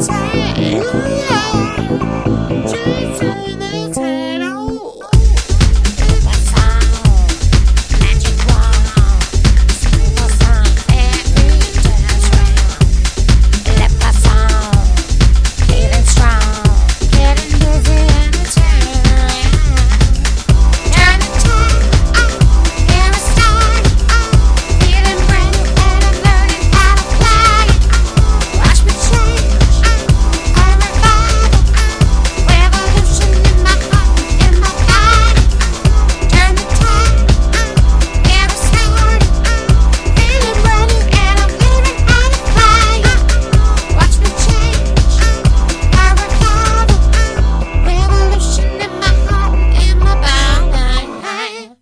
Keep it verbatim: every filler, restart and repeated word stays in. It's